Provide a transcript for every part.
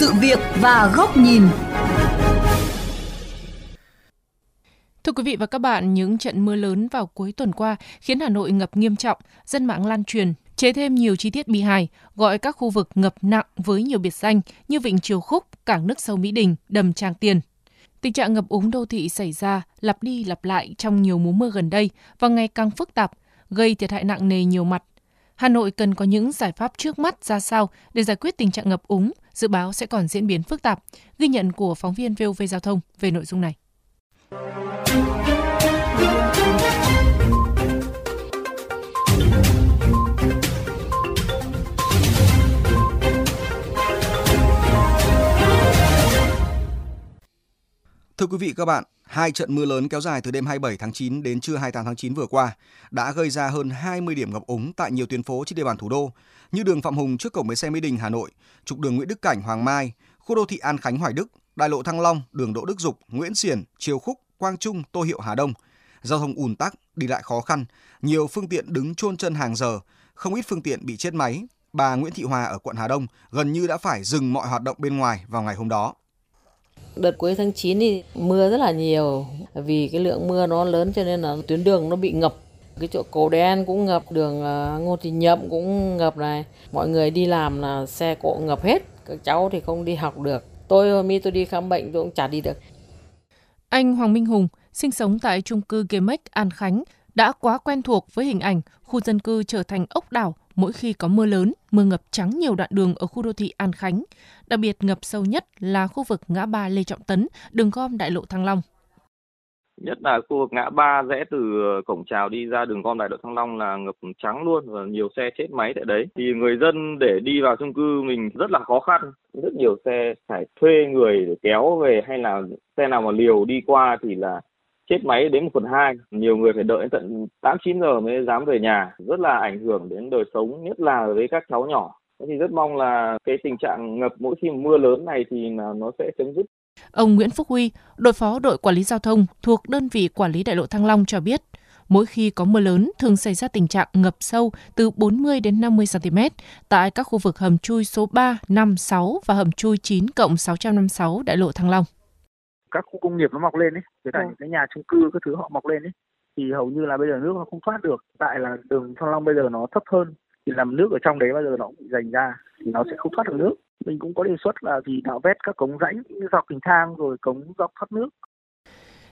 sự việc và góc nhìn. Thưa quý vị và các bạn, những trận mưa lớn vào cuối tuần qua khiến Hà Nội ngập nghiêm trọng, dân mạng lan truyền, chế thêm nhiều chi tiết bi hài, gọi các khu vực ngập nặng với nhiều biệt danh như Vịnh Triều Khúc, Cảng nước sâu Mỹ Đình, đầm Tràng Tiền. Tình trạng ngập úng đô thị xảy ra lặp đi lặp lại trong nhiều mùa mưa gần đây và ngày càng phức tạp, gây thiệt hại nặng nề nhiều mặt. Hà Nội cần có những giải pháp trước mắt ra sao để giải quyết tình trạng ngập úng, dự báo sẽ còn diễn biến phức tạp. Ghi nhận của phóng viên VOV Giao thông về nội dung này. Thưa quý vị các bạn, hai trận mưa lớn kéo dài từ đêm 27 tháng 9 đến trưa 28 tháng 9 vừa qua đã gây ra hơn 20 điểm ngập úng tại nhiều tuyến phố trên địa bàn thủ đô như đường Phạm Hùng trước cổng bến xe Mỹ Đình, Hà Nội, trục đường Nguyễn Đức Cảnh, Hoàng Mai, khu đô thị An Khánh, Hoài Đức, đại lộ Thăng Long, đường Đỗ Đức Dục, Nguyễn Xiển, Triều Khúc, Quang Trung, Tô Hiệu, Hà Đông. Giao thông ùn tắc, đi lại khó khăn, nhiều phương tiện đứng chôn chân hàng giờ, không ít phương tiện bị chết máy. Bà Nguyễn Thị Hòa ở quận Hà Đông gần như đã phải dừng mọi hoạt động bên ngoài vào ngày hôm đó. Đợt cuối tháng 9 thì mưa rất là nhiều, vì cái lượng mưa nó lớn cho nên là tuyến đường nó bị ngập. Cái chỗ Cầu Đen cũng ngập, đường Ngô Thị Nhậm cũng ngập này. Mọi người đi làm là xe cộ ngập hết, các cháu thì không đi học được. Tôi đi khám bệnh tôi cũng chả đi được. Anh Hoàng Minh Hùng, sinh sống tại chung cư Gemek An Khánh, đã quá quen thuộc với hình ảnh khu dân cư trở thành ốc đảo mỗi khi có mưa lớn, mưa ngập trắng nhiều đoạn đường ở khu đô thị An Khánh. Đặc biệt ngập sâu nhất là khu vực ngã ba Lê Trọng Tấn, đường gom đại lộ Thăng Long. Nhất là khu vực ngã ba rẽ từ cổng chào đi ra đường gom đại lộ Thăng Long là ngập trắng luôn, và nhiều xe chết máy tại đấy. Thì người dân để đi vào chung cư mình rất là khó khăn. Rất nhiều xe phải thuê người để kéo về, hay là xe nào mà liều đi qua thì là chết máy đến 1/2, nhiều người phải đợi tận 8-9 giờ mới dám về nhà, rất là ảnh hưởng đến đời sống, nhất là với các cháu nhỏ. Thì rất mong là cái tình trạng ngập mỗi khi mưa lớn này thì nó sẽ chấm dứt. Ông Nguyễn Phúc Huy, đội phó đội quản lý giao thông thuộc đơn vị quản lý đại lộ Thăng Long cho biết, mỗi khi có mưa lớn thường xảy ra tình trạng ngập sâu từ 40 đến 50 cm tại các khu vực hầm chui số 3, 5, 6 và hầm chui 9/656 đại lộ Thăng Long. Các khu công nghiệp nó mọc lên ấy, với cả những cái nhà chung cư các thứ họ mọc lên ấy, thì hầu như là bây giờ nước nó không thoát được. Tại là đường Thăng Long bây giờ nó thấp hơn, thì làm nước ở trong đấy bây giờ nó cũng bị dành ra, thì nó sẽ không thoát được nước. Mình cũng có đề xuất là thì nạo vét các cống rãnh, dọc cầu thang rồi cống dọc thoát nước.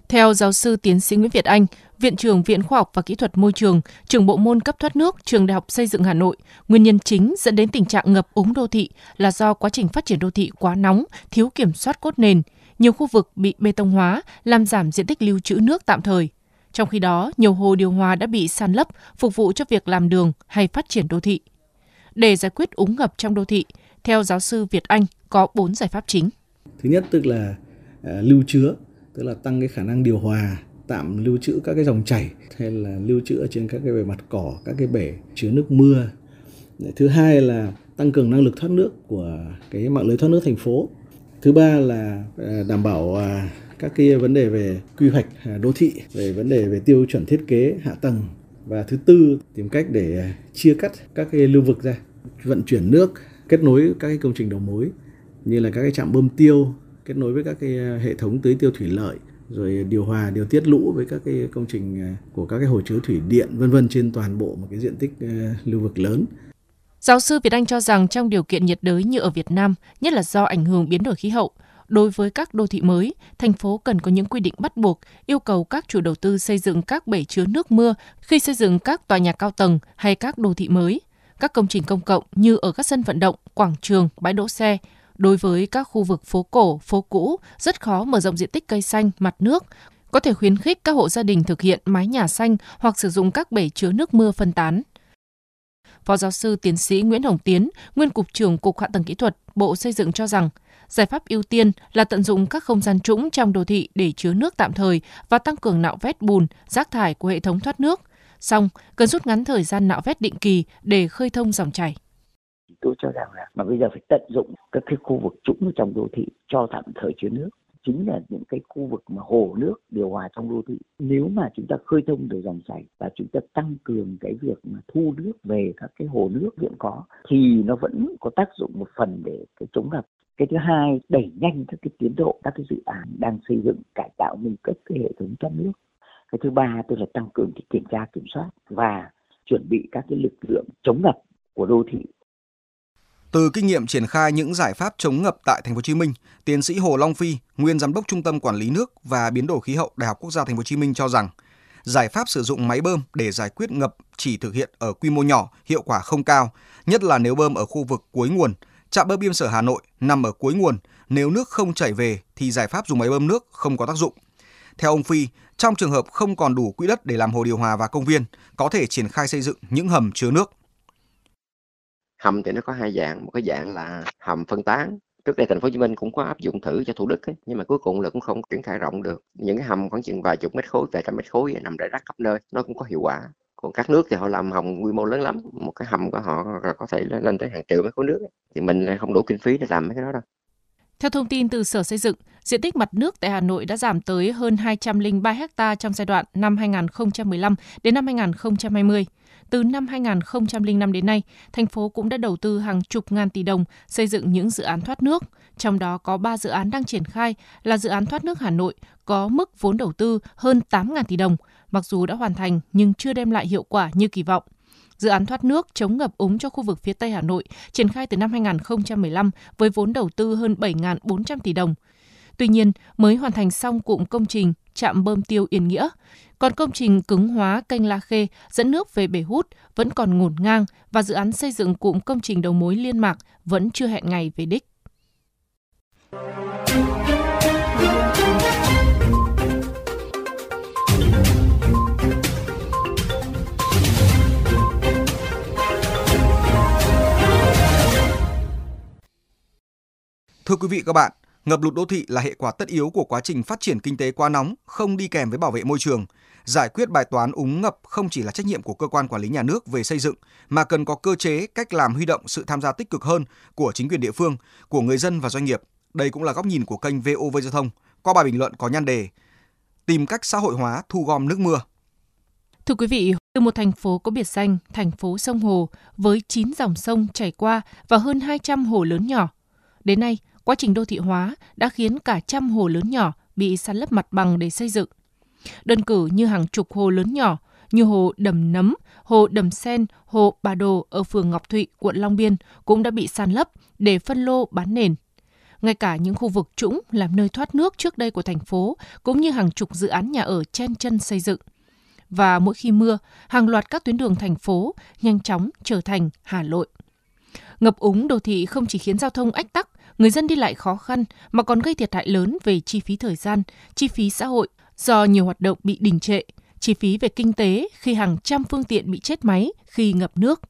Theo giáo sư tiến sĩ Nguyễn Việt Anh, Viện trưởng Viện Khoa học và Kỹ thuật Môi trường, trưởng bộ môn cấp thoát nước, Trường Đại học Xây dựng Hà Nội, nguyên nhân chính dẫn đến tình trạng ngập úng đô thị là do quá trình phát triển đô thị quá nóng, thiếu kiểm soát cốt nền. Nhiều khu vực bị bê tông hóa, làm giảm diện tích lưu trữ nước tạm thời. Trong khi đó, nhiều hồ điều hòa đã bị san lấp, phục vụ cho việc làm đường hay phát triển đô thị. Để giải quyết úng ngập trong đô thị, theo giáo sư Việt Anh, có 4 giải pháp chính. Thứ nhất tức là lưu chứa, tức là tăng cái khả năng điều hòa, tạm lưu trữ các cái dòng chảy, hay là lưu trữ ở trên các cái bề mặt cỏ, các cái bể chứa nước mưa. Thứ hai là tăng cường năng lực thoát nước của cái mạng lưới thoát nước thành phố. Thứ ba là đảm bảo các cái vấn đề về quy hoạch đô thị, về vấn đề về tiêu chuẩn thiết kế hạ tầng. Và thứ tư, tìm cách để chia cắt các cái lưu vực ra, vận chuyển nước, kết nối các cái công trình đầu mối, như là các cái trạm bơm tiêu, kết nối với các cái hệ thống tưới tiêu thủy lợi, rồi điều hòa, điều tiết lũ với các cái công trình của các cái hồ chứa thủy điện, vân vân trên toàn bộ một cái diện tích lưu vực lớn. Giáo sư Việt Anh cho rằng trong điều kiện nhiệt đới như ở Việt Nam, nhất là do ảnh hưởng biến đổi khí hậu, đối với các đô thị mới, thành phố cần có những quy định bắt buộc, yêu cầu các chủ đầu tư xây dựng các bể chứa nước mưa khi xây dựng các tòa nhà cao tầng hay các đô thị mới, các công trình công cộng như ở các sân vận động, quảng trường, bãi đỗ xe. Đối với các khu vực phố cổ, phố cũ, rất khó mở rộng diện tích cây xanh, mặt nước. Có thể khuyến khích các hộ gia đình thực hiện mái nhà xanh hoặc sử dụng các bể chứa nước mưa phân tán. Phó giáo sư tiến sĩ Nguyễn Hồng Tiến, nguyên Cục trưởng Cục Hạ tầng Kỹ thuật, Bộ Xây dựng cho rằng, giải pháp ưu tiên là tận dụng các không gian trũng trong đô thị để chứa nước tạm thời và tăng cường nạo vét bùn, rác thải của hệ thống thoát nước. Song, cần rút ngắn thời gian nạo vét định kỳ để khơi thông dòng chảy. Tôi cho rằng là mà bây giờ phải tận dụng các cái khu vực trũng trong đô thị cho tạm thời chứa nước. Chính là những cái khu vực mà hồ nước điều hòa trong đô thị. Nếu mà chúng ta khơi thông được dòng chảy và chúng ta tăng cường cái việc mà thu nước về các cái hồ nước hiện có thì nó vẫn có tác dụng một phần để cái chống ngập. Cái thứ hai, đẩy nhanh các cái tiến độ các cái dự án đang xây dựng cải tạo nâng cấp cái hệ thống thoát nước. Cái thứ ba, tức là tăng cường cái kiểm tra kiểm soát và chuẩn bị các cái lực lượng chống ngập của đô thị. Từ kinh nghiệm triển khai những giải pháp chống ngập tại Thành phố Hồ Chí Minh, tiến sĩ Hồ Long Phi, nguyên giám đốc Trung tâm Quản lý nước và biến đổi khí hậu Đại học Quốc gia Thành phố Hồ Chí Minh cho rằng, giải pháp sử dụng máy bơm để giải quyết ngập chỉ thực hiện ở quy mô nhỏ, hiệu quả không cao, nhất là nếu bơm ở khu vực cuối nguồn. Trạm bơm Yên Sở Hà Nội nằm ở cuối nguồn, nếu nước không chảy về thì giải pháp dùng máy bơm nước không có tác dụng. Theo ông Phi, trong trường hợp không còn đủ quỹ đất để làm hồ điều hòa và công viên, có thể triển khai xây dựng những hầm chứa nước. Hầm thì nó có hai dạng, một cái dạng là hầm phân tán. Trước đây Thành phố Hồ Chí Minh cũng có áp dụng thử cho Thủ Đức ấy, nhưng mà cuối cùng là cũng không triển khai rộng được. Những cái hầm khoảng chừng vài chục mét khối, vài trăm mét khối nằm rải rác khắp nơi, nó cũng có hiệu quả. Còn các nước thì họ làm hầm quy mô lớn lắm, một cái hầm của họ là có thể lên tới hàng triệu mét khối nước ấy. Thì mình không đủ kinh phí để làm mấy cái đó đâu. Theo thông tin từ Sở Xây dựng, diện tích mặt nước tại Hà Nội đã giảm tới hơn 203 ha trong giai đoạn năm 2015 đến năm 2020. Từ năm 2005 đến nay, thành phố cũng đã đầu tư hàng chục ngàn tỷ đồng xây dựng những dự án thoát nước. Trong đó có 3 dự án đang triển khai là dự án thoát nước Hà Nội có mức vốn đầu tư hơn 8.000 tỷ đồng, mặc dù đã hoàn thành nhưng chưa đem lại hiệu quả như kỳ vọng. Dự án thoát nước chống ngập úng cho khu vực phía Tây Hà Nội triển khai từ năm 2015 với vốn đầu tư hơn 7.400 tỷ đồng. Tuy nhiên, mới hoàn thành xong cụm công trình trạm bơm Tiêu Yên Nghĩa. Còn công trình cứng hóa kênh La Khê dẫn nước về bể hút vẫn còn ngổn ngang và dự án xây dựng cụm công trình đầu mối Liên Mạc vẫn chưa hẹn ngày về đích. Thưa quý vị các bạn, ngập lụt đô thị là hệ quả tất yếu của quá trình phát triển kinh tế quá nóng, không đi kèm với bảo vệ môi trường. Giải quyết bài toán úng ngập không chỉ là trách nhiệm của cơ quan quản lý nhà nước về xây dựng, mà cần có cơ chế, cách làm huy động sự tham gia tích cực hơn của chính quyền địa phương, của người dân và doanh nghiệp. Đây cũng là góc nhìn của kênh VOV Giao thông, qua bài bình luận có nhan đề Tìm cách xã hội hóa thu gom nước mưa. Thưa quý vị, từ một thành phố có biệt danh thành phố sông hồ, với 9 dòng sông chảy qua và hơn 200 hồ lớn nhỏ. Đến nay, quá trình đô thị hóa đã khiến cả trăm hồ lớn nhỏ bị san lấp mặt bằng để xây dựng. Đơn cử như hàng chục hồ lớn nhỏ như hồ Đầm Nấm, hồ Đầm Sen, hồ Bà Đồ ở phường Ngọc Thụy, quận Long Biên cũng đã bị san lấp để phân lô bán nền. Ngay cả những khu vực trũng làm nơi thoát nước trước đây của thành phố cũng như hàng chục dự án nhà ở chen chân xây dựng. Và mỗi khi mưa, hàng loạt các tuyến đường thành phố nhanh chóng trở thành Hà Nội. Ngập úng đô thị không chỉ khiến giao thông ách tắc, người dân đi lại khó khăn mà còn gây thiệt hại lớn về chi phí thời gian, chi phí xã hội do nhiều hoạt động bị đình trệ, chi phí về kinh tế khi hàng trăm phương tiện bị chết máy khi ngập nước.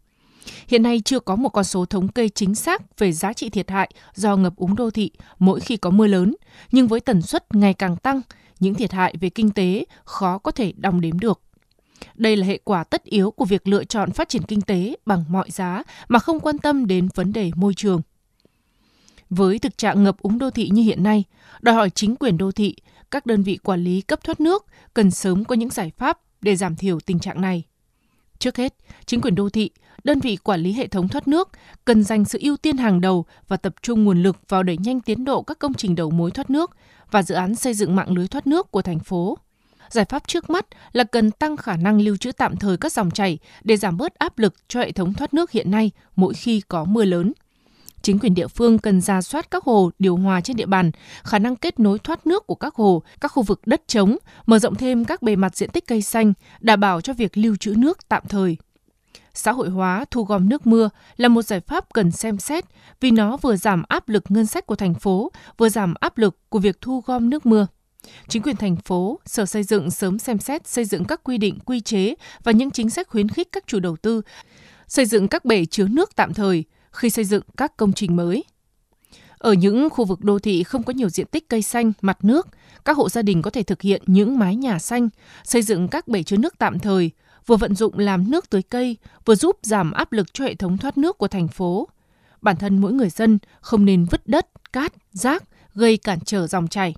Hiện nay chưa có một con số thống kê chính xác về giá trị thiệt hại do ngập úng đô thị mỗi khi có mưa lớn, nhưng với tần suất ngày càng tăng, những thiệt hại về kinh tế khó có thể đong đếm được. Đây là hệ quả tất yếu của việc lựa chọn phát triển kinh tế bằng mọi giá mà không quan tâm đến vấn đề môi trường. Với thực trạng ngập úng đô thị như hiện nay, đòi hỏi chính quyền đô thị, các đơn vị quản lý cấp thoát nước cần sớm có những giải pháp để giảm thiểu tình trạng này. Trước hết, chính quyền đô thị, đơn vị quản lý hệ thống thoát nước cần dành sự ưu tiên hàng đầu và tập trung nguồn lực vào đẩy nhanh tiến độ các công trình đầu mối thoát nước và dự án xây dựng mạng lưới thoát nước của thành phố. Giải pháp trước mắt là cần tăng khả năng lưu trữ tạm thời các dòng chảy để giảm bớt áp lực cho hệ thống thoát nước hiện nay mỗi khi có mưa lớn. Chính quyền địa phương cần rà soát các hồ điều hòa trên địa bàn, khả năng kết nối thoát nước của các hồ, các khu vực đất trống, mở rộng thêm các bề mặt diện tích cây xanh, đảm bảo cho việc lưu trữ nước tạm thời. Xã hội hóa thu gom nước mưa là một giải pháp cần xem xét vì nó vừa giảm áp lực ngân sách của thành phố, vừa giảm áp lực của việc thu gom nước mưa. Chính quyền thành phố, Sở Xây dựng sớm xem xét xây dựng các quy định, quy chế và những chính sách khuyến khích các chủ đầu tư, xây dựng các bể chứa nước tạm thời khi xây dựng các công trình mới. Ở những khu vực đô thị không có nhiều diện tích cây xanh, mặt nước, các hộ gia đình có thể thực hiện những mái nhà xanh, xây dựng các bể chứa nước tạm thời, vừa vận dụng làm nước tưới cây, vừa giúp giảm áp lực cho hệ thống thoát nước của thành phố. Bản thân mỗi người dân không nên vứt đất, cát, rác gây cản trở dòng chảy.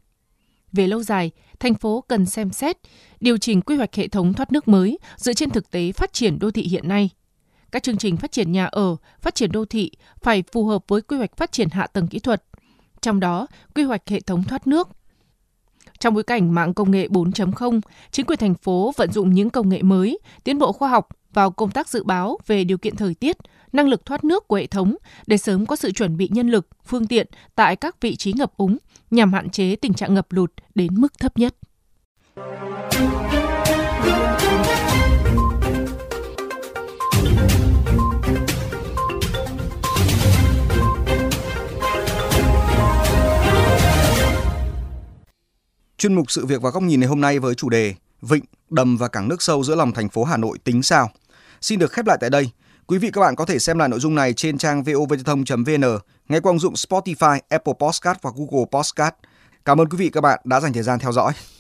Về lâu dài, thành phố cần xem xét, điều chỉnh quy hoạch hệ thống thoát nước mới dựa trên thực tế phát triển đô thị hiện nay. Các chương trình phát triển nhà ở, phát triển đô thị phải phù hợp với quy hoạch phát triển hạ tầng kỹ thuật. trong đó quy hoạch hệ thống thoát nước. Trong bối cảnh mạng công nghệ 4.0, chính quyền thành phố vận dụng những công nghệ mới, tiến bộ khoa học vào công tác dự báo về điều kiện thời tiết, năng lực thoát nước của hệ thống để sớm có sự chuẩn bị nhân lực, phương tiện tại các vị trí ngập úng nhằm hạn chế tình trạng ngập lụt đến mức thấp nhất. Chuyên mục Sự việc và Góc nhìn ngày hôm nay với chủ đề Vịnh, đầm và cảng nước sâu giữa lòng thành phố Hà Nội tính sao? Xin được khép lại tại đây. Quý vị các bạn có thể xem lại nội dung này trên trang vovthong.vn, ngay qua ứng dụng Spotify, Apple Podcast và Google Podcast. Cảm ơn quý vị các bạn đã dành thời gian theo dõi.